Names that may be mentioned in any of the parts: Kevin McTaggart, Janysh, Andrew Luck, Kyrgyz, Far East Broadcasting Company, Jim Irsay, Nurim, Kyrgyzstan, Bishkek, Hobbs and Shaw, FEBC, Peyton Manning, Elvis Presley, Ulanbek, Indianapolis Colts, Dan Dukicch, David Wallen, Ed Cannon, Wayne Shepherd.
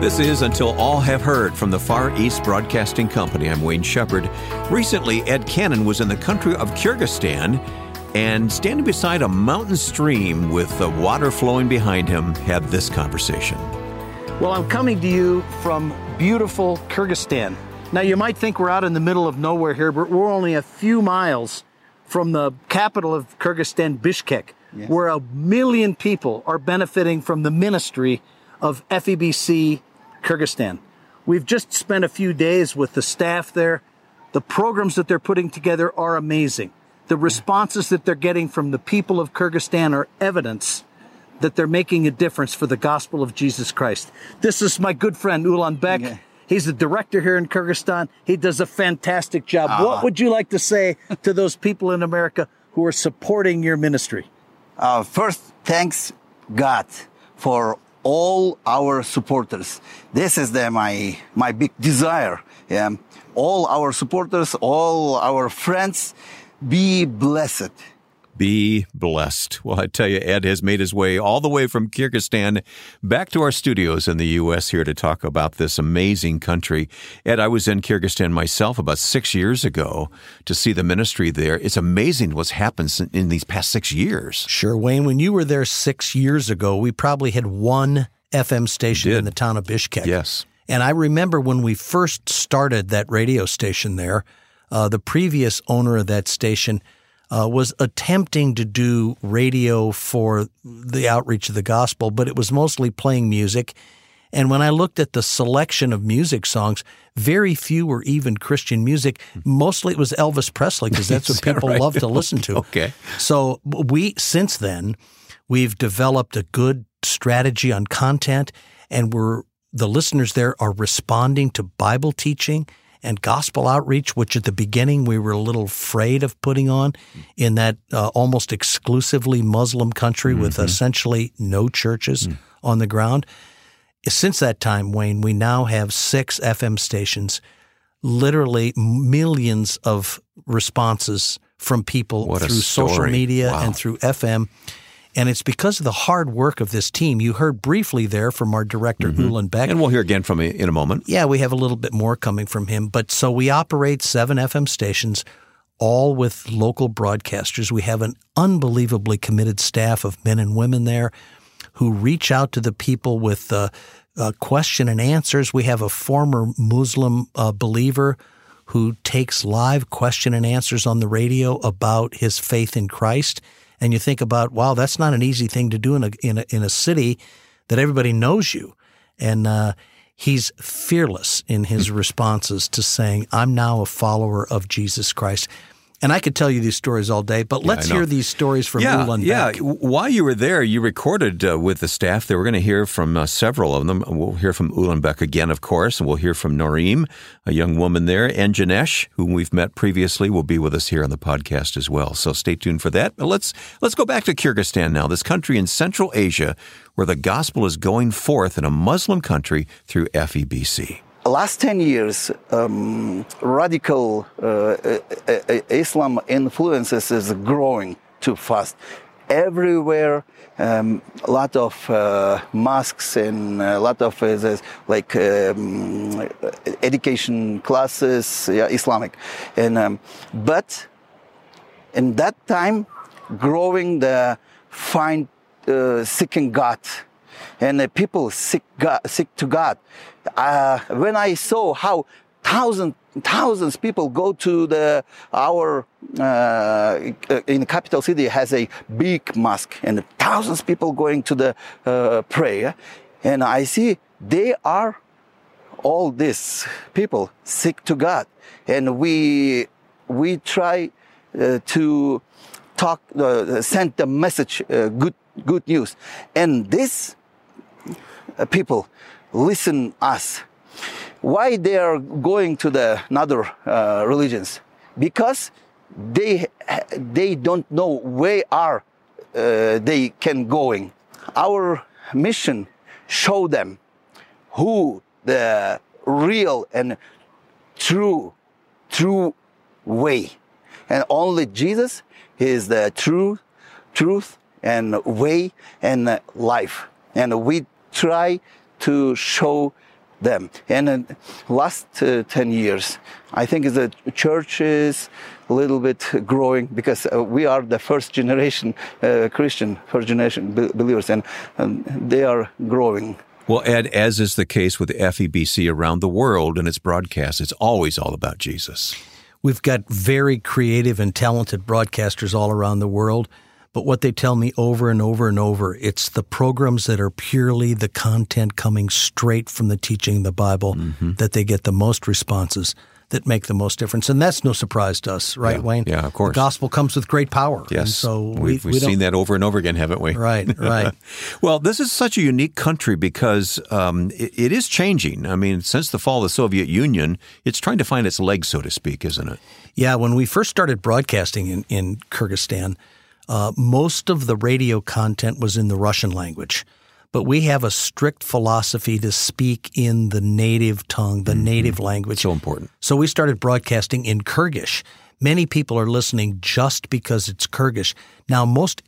This is Until All Have Heard from the Far East Broadcasting Company. I'm Wayne Shepherd. Recently, Ed Cannon was in the country of Kyrgyzstan, and standing beside a mountain stream with the water flowing behind him, had this conversation. Well, I'm coming to you from beautiful Kyrgyzstan. Now, you might think we're out in the middle of nowhere here, but we're only a few miles from the capital of Kyrgyzstan, Bishkek, yes, where 1 million people are benefiting from the ministry of FEBC Kyrgyzstan. We've just spent a few days with the staff there. The programs that they're putting together are amazing. The responses that they're getting from the people of Kyrgyzstan are evidence that they're making a difference for the gospel of Jesus Christ. This is my good friend, Ulanbek. Yeah. He's the director here in Kyrgyzstan. He does a fantastic job. What would you like to say to those people in America who are supporting your ministry? First, thanks God for all our supporters. This is my big desire. Yeah? All our supporters, all our friends, be blessed. Be blessed. Well, I tell you, Ed has made his way all the way from Kyrgyzstan back to our studios in the U.S. here to talk about this amazing country. Ed, I was in Kyrgyzstan myself about 6 years ago to see the ministry there. It's amazing what's happened in these past 6 years. Sure, Wayne. When you were there 6 years ago, we probably had one FM station in the town of Bishkek. Yes. And I remember when we first started that radio station there, the previous owner of that station was attempting to do radio for the outreach of the gospel, but it was mostly playing music. And when I looked at the selection of music songs, very few were even Christian music. Mostly it was Elvis Presley, because that's what people love to listen to. Okay. So since then, we've developed a good strategy on content, and the listeners there are responding to Bible teaching and gospel outreach, which at the beginning we were a little afraid of putting on in that almost exclusively Muslim country with essentially no churches on the ground. Since that time, Wayne, we now have 6 FM stations, literally millions of responses from people through social media and through FM. And it's because of the hard work of this team. You heard briefly there from our director, Ulanbek. And we'll hear again from him in a moment. Yeah, we have a little bit more coming from him. But so we operate 7 FM stations, all with local broadcasters. We have an unbelievably committed staff of men and women there who reach out to the people with question and answers. We have a former Muslim believer who takes live question and answers on the radio about his faith in Christ. And you think about, wow, that's not an easy thing to do in a city that everybody knows you. And he's fearless in his responses to saying, I'm now a follower of Jesus Christ. And I could tell you these stories all day, but let's hear these stories from Ulanbek. Yeah, while you were there, you recorded with the staff there. We're going to hear from several of them. We'll hear from Ulanbek again, of course, and we'll hear from Nurim, a young woman there, and Janysh, whom we've met previously, will be with us here on the podcast as well. So stay tuned for that. But let's go back to Kyrgyzstan now, this country in Central Asia where the gospel is going forth in a Muslim country through FEBC. Last 10 years, radical Islam influences is growing too fast. Everywhere, a lot of mosques and a lot of education classes, Islamic. And but in that time, growing the seeking God. And the people seek to God. When I saw how thousands of people go to in the capital city has a big mosque, and thousands of people going to the prayer, and I see they are all these people seek to God, and we try to talk, send the message, good news, and this. People, listen us. Why they are going to the other religions? Because they don't know where are they can going. Our mission show them who the real and true way, and only Jesus is the truth and way and life, and we try to show them. And in the last 10 years, I think the church is a little bit growing because we are the first generation Christian, first generation believers, and they are growing. Well, Ed, as is the case with the FEBC around the world and its broadcasts, it's always all about Jesus. We've got very creative and talented broadcasters all around the world, but what they tell me over and over and over, it's the programs that are purely the content coming straight from the teaching of the Bible that they get the most responses, that make the most difference. And that's no surprise to us, right, Wayne? Yeah, of course. The gospel comes with great power. Yes, and so we've seen that over and over again, haven't we? Right, right. Well, this is such a unique country because it is changing. I mean, since the fall of the Soviet Union, it's trying to find its legs, so to speak, isn't it? Yeah, when we first started broadcasting in Kyrgyzstan, most of the radio content was in the Russian language. But we have a strict philosophy to speak in the native tongue, the native language. So important. So we started broadcasting in Kyrgyz. Many people are listening just because it's Kyrgyz. Now, most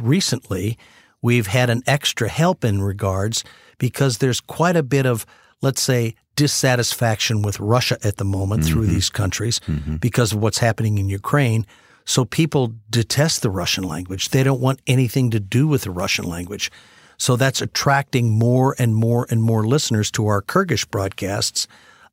recently, we've had an extra help in regards because there's quite a bit of, let's say, dissatisfaction with Russia at the moment through these countries because of what's happening in Ukraine. So people detest the Russian language. They don't want anything to do with the Russian language. So that's attracting more and more and more listeners to our Kyrgyz broadcasts.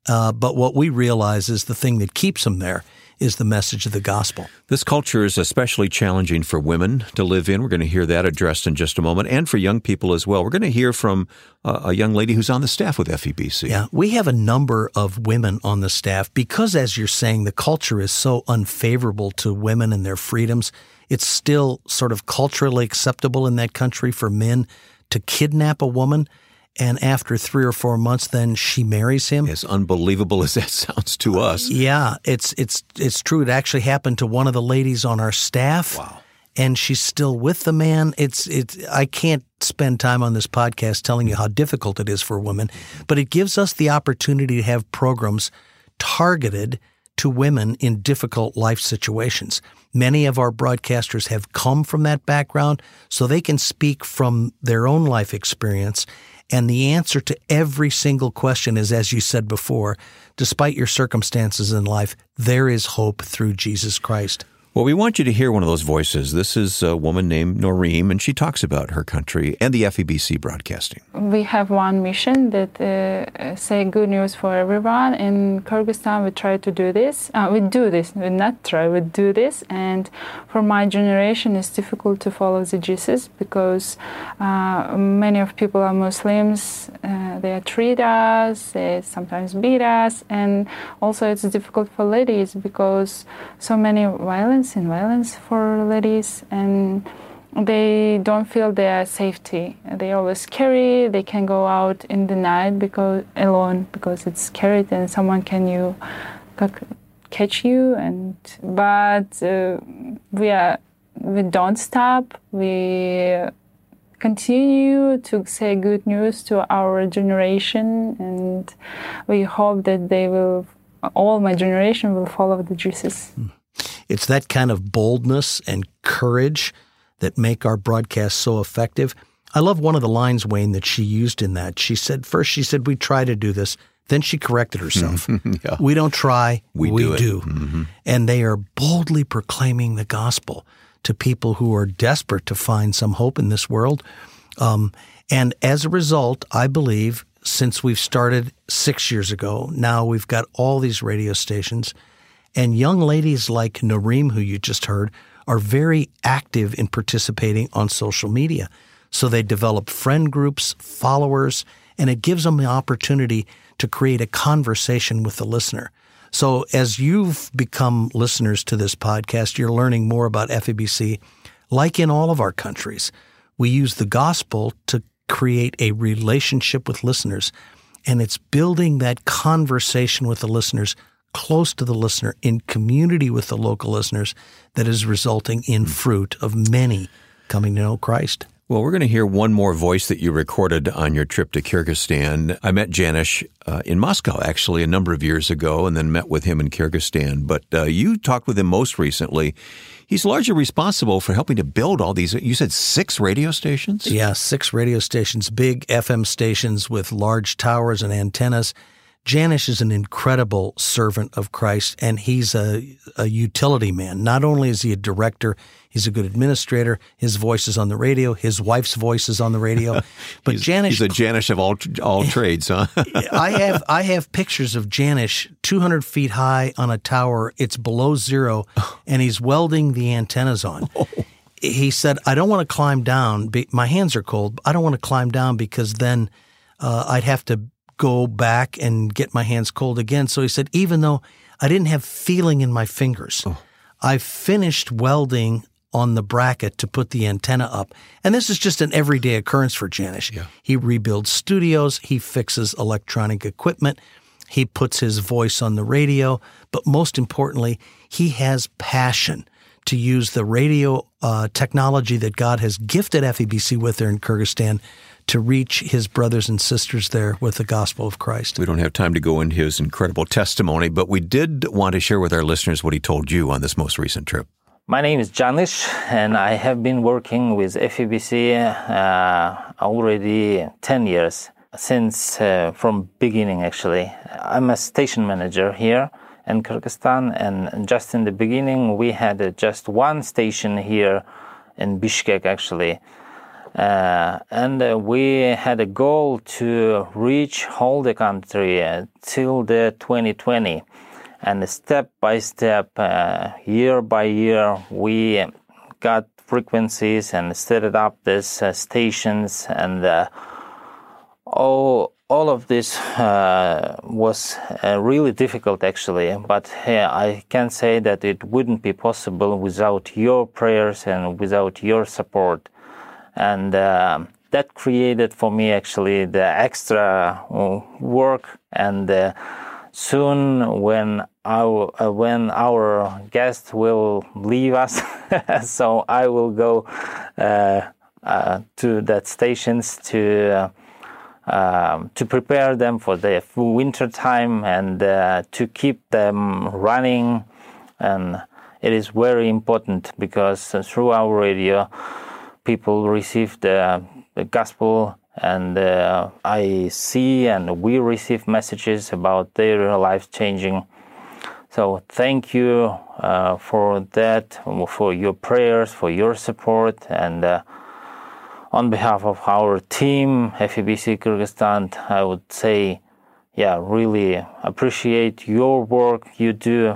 But what we realize is the thing that keeps them there is the message of the gospel. This culture is especially challenging for women to live in. We're going to hear that addressed in just a moment, and for young people as well. We're going to hear from a young lady who's on the staff with FEBC. Yeah, we have a number of women on the staff because, as you're saying, the culture is so unfavorable to women and their freedoms. It's still sort of culturally acceptable in that country for men to kidnap a woman, and after 3 or 4 months, then she marries him. As unbelievable as that sounds to us. Yeah, it's true. It actually happened to one of the ladies on our staff. Wow. And she's still with the man. I can't spend time on this podcast telling you how difficult it is for women, but it gives us the opportunity to have programs targeted to women in difficult life situations. Many of our broadcasters have come from that background, so they can speak from their own life experience. And the answer to every single question is, as you said before, despite your circumstances in life, there is hope through Jesus Christ. Well, we want you to hear one of those voices. This is a woman named Nurim, and she talks about her country and the FEBC broadcasting. We have one mission that say good news for everyone. In Kyrgyzstan, we try to do this. We do this. And for my generation, it's difficult to follow the Jesus because many of people are Muslims. They treat us, they sometimes beat us. And also it's difficult for ladies because so many violence for ladies, and they don't feel their safety. They always carry. They can go out in the night alone because it's scary, and someone can catch you. But we don't stop. We continue to say good news to our generation, and we hope that my generation will follow the Jesus. It's that kind of boldness and courage that make our broadcast so effective. I love one of the lines, Wayne, that she used in that. She said, we try to do this. Then she corrected herself. Yeah. We don't try, we do. Mm-hmm. And they are boldly proclaiming the gospel to people who are desperate to find some hope in this world. And as a result, I believe, since we've started 6 years ago, now we've got all these radio stations. And young ladies like Nurim, who you just heard, are very active in participating on social media. So they develop friend groups, followers, and it gives them the opportunity to create a conversation with the listener. So as you've become listeners to this podcast, you're learning more about FEBC. Like in all of our countries, we use the gospel to create a relationship with listeners, and it's building that conversation with the listeners close to the listener, in community with the local listeners, that is resulting in fruit of many coming to know Christ. Well, we're going to hear one more voice that you recorded on your trip to Kyrgyzstan. I met Janysh in Moscow, actually, a number of years ago, and then met with him in Kyrgyzstan. But you talked with him most recently. He's largely responsible for helping to build all these, you said 6 radio stations? Yeah, 6 radio stations, big FM stations with large towers and antennas. Janysh is an incredible servant of Christ, and he's a utility man. Not only is he a director, he's a good administrator. His voice is on the radio. His wife's voice is on the radio. But he's a Janysh of all trades, huh? I have pictures of Janysh 200 feet high on a tower. It's below zero, and he's welding the antennas on. Oh. He said, I don't want to climb down. My hands are cold. I don't want to climb down because then I'd have to go back and get my hands cold again. So he said, even though I didn't have feeling in my fingers, I finished welding on the bracket to put the antenna up. And this is just an everyday occurrence for Janysh. Yeah. He rebuilds studios. He fixes electronic equipment. He puts his voice on the radio. But most importantly, he has passion to use the radio technology that God has gifted FEBC with there in Kyrgyzstan to reach his brothers and sisters there with the gospel of Christ. We don't have time to go into his incredible testimony, but we did want to share with our listeners what he told you on this most recent trip. My name is Janysh, and I have been working with FEBC already 10 years, since from beginning actually. I'm a station manager here in Kyrgyzstan, and just in the beginning we had just one station here in Bishkek actually. And we had a goal to reach all the country till the 2020. And step by step, year by year, we got frequencies and set it up these stations. And all of this was really difficult, actually. But I can say that it wouldn't be possible without your prayers and without your support. And that created for me actually the extra work. And soon, when our guest will leave us, so I will go to that stations to prepare them for the winter time and to keep them running. And it is very important because through our radio, people receive the gospel, and I see and we receive messages about their lives changing. So thank you for that, for your prayers, for your support. And on behalf of our team, FEBC Kyrgyzstan, I would say, really appreciate your work you do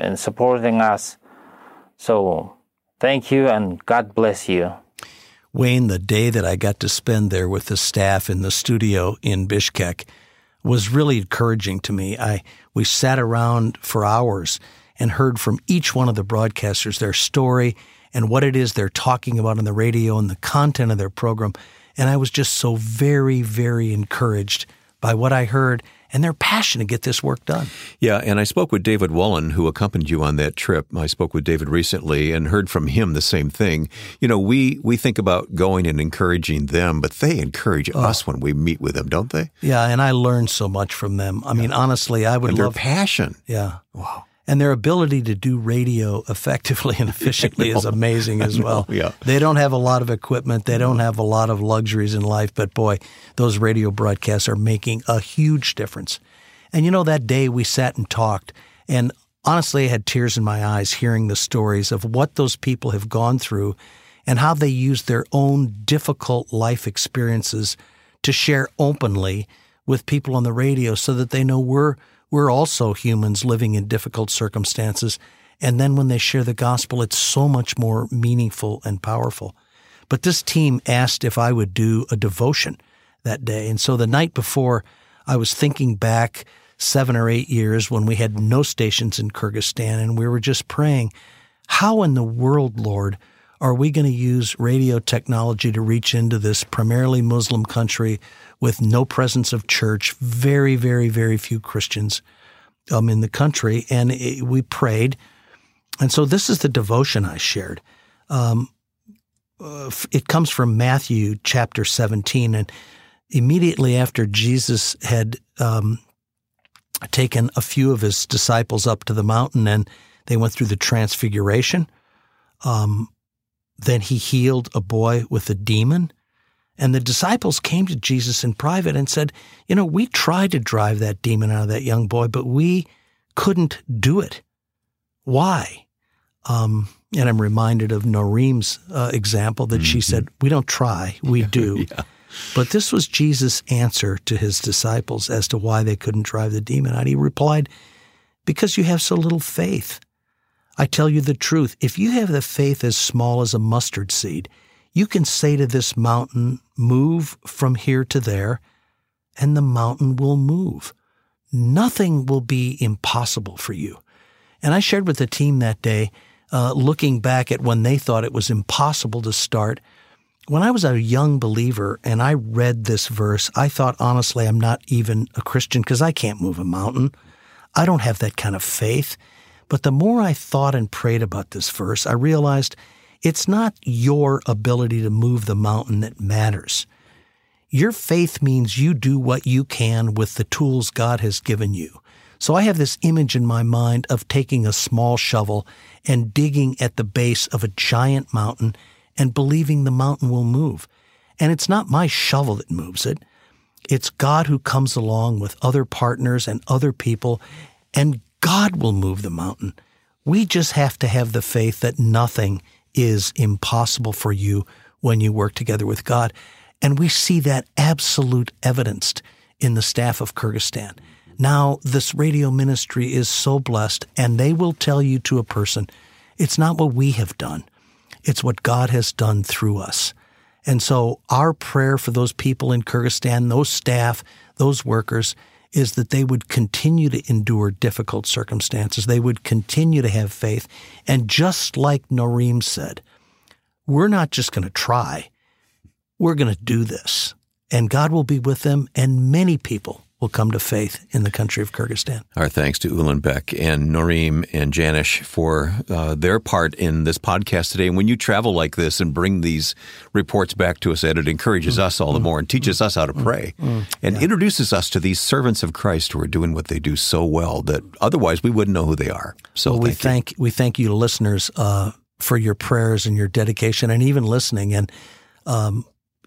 in supporting us. So thank you, and God bless you. Wayne, the day that I got to spend there with the staff in the studio in Bishkek was really encouraging to me. We sat around for hours and heard from each one of the broadcasters their story and what it is they're talking about on the radio and the content of their program. And I was just so very, very encouraged by what I heard and their passion to get this work done. Yeah, and I spoke with David Wallen, who accompanied you on that trip. I spoke with David recently and heard from him the same thing. You know, we think about going and encouraging them, but they encourage us when we meet with them, don't they? Yeah, and I learned so much from them. I mean, honestly, I would and love— their passion. Yeah. Wow. And their ability to do radio effectively and efficiently is amazing as well. Yeah. They don't have a lot of equipment. They don't have a lot of luxuries in life. But boy, those radio broadcasts are making a huge difference. And you know, that day we sat and talked. And honestly, I had tears in my eyes hearing the stories of what those people have gone through and how they use their own difficult life experiences to share openly with people on the radio so that they know we're also humans living in difficult circumstances. And then when they share the gospel, it's so much more meaningful and powerful. But this team asked if I would do a devotion that day. And so the night before, I was thinking back 7 or 8 years when we had no stations in Kyrgyzstan, and we were just praying, how in the world, Lord, are we going to use radio technology to reach into this primarily Muslim country with no presence of church, very, very, very few Christians in the country? And we prayed. And so this is the devotion I shared. it comes from Matthew chapter 17, and immediately after Jesus had taken a few of his disciples up to the mountain and they went through the transfiguration, then he healed a boy with a demon. And the disciples came to Jesus in private and said, you know, we tried to drive that demon out of that young boy, but we couldn't do it. Why? And I'm reminded of Nurim's example that she said, we don't try, we do. Yeah. But this was Jesus' answer to his disciples as to why they couldn't drive the demon out. He replied, because you have so little faith. I tell you the truth, if you have the faith as small as a mustard seed, you can say to this mountain, move from here to there, and the mountain will move. Nothing will be impossible for you. And I shared with the team that day, looking back at when they thought it was impossible to start. When I was a young believer and I read this verse, I thought, honestly, I'm not even a Christian because I can't move a mountain. I don't have that kind of faith. But the more I thought and prayed about this verse, I realized it's not your ability to move the mountain that matters. Your faith means you do what you can with the tools God has given you. So I have this image in my mind of taking a small shovel and digging at the base of a giant mountain and believing the mountain will move. And it's not my shovel that moves it. It's God who comes along with other partners and other people, and God will move the mountain. We just have to have the faith that nothing is impossible for you when you work together with God. And we see that absolute evidenced in the staff of Kyrgyzstan. Now, this radio ministry is so blessed, and they will tell you to a person, it's not what we have done. It's what God has done through us. And so our prayer for those people in Kyrgyzstan, those staff, those workers, is that they would continue to endure difficult circumstances. They would continue to have faith. And just like Nurim said, we're not just going to try. We're going to do this. And God will be with them, and many people will come to faith in the country of Kyrgyzstan. Our thanks to Ulanbek and Nurim and Janysh for their part in this podcast today. And when you travel like this and bring these reports back to us, Ed, it encourages us all the more and teaches us how to pray and introduces us to these servants of Christ who are doing what they do so well that otherwise we wouldn't know who they are. So well, we thank you, listeners, for your prayers and your dedication and even listening. And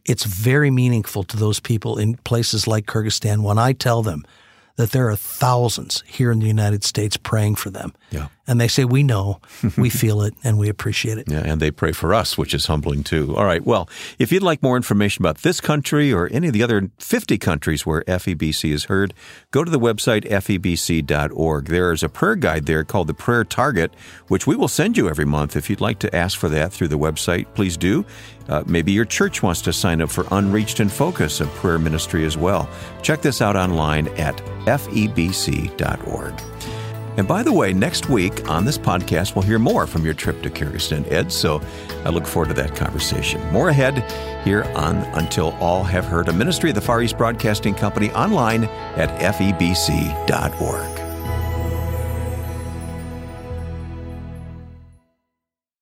it's very meaningful to those people in places like Kyrgyzstan when I tell them that there are thousands here in the United States praying for them. Yeah. And they say, we know, we feel it, and we appreciate it. Yeah, and they pray for us, which is humbling too. All right, well, if you'd like more information about this country or any of the other 50 countries where FEBC is heard, go to the website febc.org. There is a prayer guide there called the Prayer Target, which we will send you every month. If you'd like to ask for that through the website, please do. Maybe your church wants to sign up for Unreached and Focus, a prayer ministry as well. Check this out online at febc.org. And by the way, next week on this podcast, we'll hear more from your trip to Kyrgyzstan, Ed, so I look forward to that conversation. More ahead here on Until All Have Heard, a ministry of the Far East Broadcasting Company, online at febc.org.